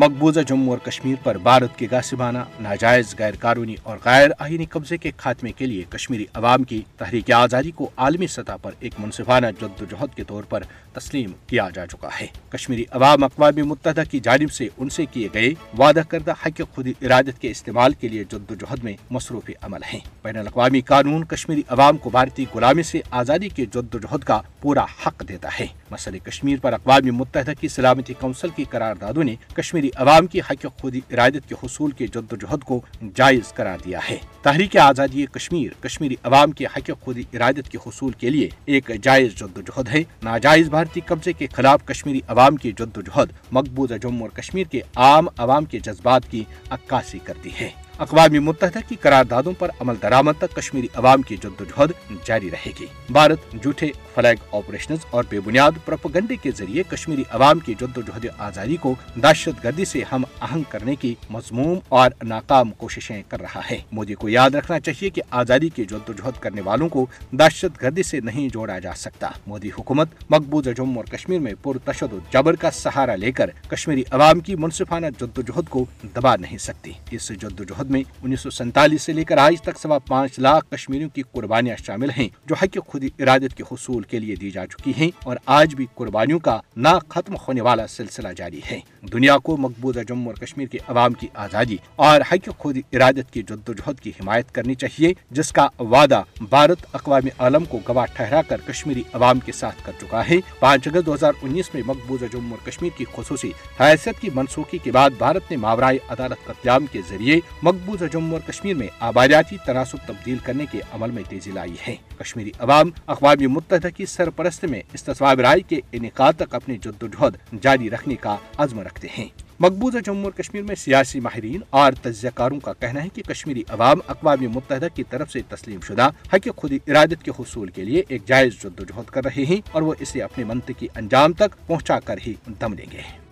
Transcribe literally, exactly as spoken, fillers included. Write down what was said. مقبوضہ جموں اور کشمیر پر بھارت کے غاصبانہ، ناجائز، غیر قانونی اور غیر آئینی قبضے کے خاتمے کے لیے کشمیری عوام کی تحریک آزادی کو عالمی سطح پر ایک منصفانہ جد و جہد کے طور پر تسلیم کیا جا چکا ہے۔ کشمیری عوام اقوام متحدہ کی جانب سے ان سے کیے گئے وعدہ کردہ حق خود ارادت کے استعمال کے لیے جد و جہد میں مصروف عمل ہیں۔ بین الاقوامی قانون کشمیری عوام کو بھارتی غلامی سے آزادی کے جد و جہد کا پورا حق دیتا ہے۔ مسئلہ کشمیر پر اقوام متحدہ کی سلامتی کونسل کی قراردادوں نے کشمیری عوام کی حق خود ارادت کے حصول کے جد و جہد کو جائز قرار دیا ہے۔ تحریک آزادی کشمیر کشمیری عوام کے حق خود ارادت کے حصول کے لیے ایک جائز جد و جہد ہے۔ ناجائز بھارتی قبضے کے خلاف کشمیری عوام کی جد و جہد مقبوضہ جموں اور کشمیر کے عام عوام کے جذبات کی عکاسی کرتی ہے۔ اقوام متحدہ کی قراردادوں پر عمل درآمد تک کشمیری عوام کی جد و جہد جاری رہے گی۔ بھارت جھوٹے فلیگ آپریشنز اور بے بنیاد پروپیگنڈے کے ذریعے کشمیری عوام کی جد و جہد آزادی کو دہشت گردی سے ہم آہنگ کرنے کی مضموم اور ناکام کوششیں کر رہا ہے۔ مودی کو یاد رکھنا چاہیے کہ آزادی کی جد و جہد کرنے والوں کو دہشت گردی سے نہیں جوڑا جا سکتا۔ مودی حکومت مقبوضہ جموں اور کشمیر میں پرتشدد جبر کا سہارا لے کر کشمیری عوام کی منصفانہ جد و جہد کو دبا نہیں سکتی۔ اس جد و جہد میں انیس سو سینتالیس سے لے کر آج تک سوا پانچ لاکھ کشمیریوں کی قربانیاں شامل ہیں، جو حق خود ارادت کے حصول کے لیے دی جا چکی ہیں اور آج بھی قربانیوں کا نہ ختم ہونے والا سلسلہ جاری ہے۔ دنیا کو مقبوضہ جموں اور کشمیر کے عوام کی آزادی اور حق خود ارادت کی جد و جہد کی حمایت کرنی چاہیے، جس کا وعدہ بھارت اقوام عالم کو گواہ ٹھہرا کر کشمیری عوام کے ساتھ کر چکا ہے۔ پانچ اگست دو ہزار انیس میں مقبوضہ جموں اور کشمیر کی خصوصی حیثیت کی منسوخی کے بعد بھارت نے ماورائے عدالت قتل عام کے ذریعے مقبوضہ جموں اور کشمیر میں آبادیاتی تناسب تبدیل کرنے کے عمل میں تیزی لائی ہے۔ کشمیری عوام اقوام متحدہ کی سرپرست میں استصواب رائے کے انعقاد تک اپنی جد و جہد جاری رکھنے کا عزم رکھتے ہیں۔ مقبوضہ جموں اور کشمیر میں سیاسی ماہرین اور تجزیہ کاروں کا کہنا ہے کہ کشمیری عوام اقوام متحدہ کی طرف سے تسلیم شدہ حق خود ارادت کے حصول کے لیے ایک جائز جد و جہد کر رہے ہیں اور وہ اسے اپنے منطقی انجام تک پہنچا کر ہی دم لیں گے۔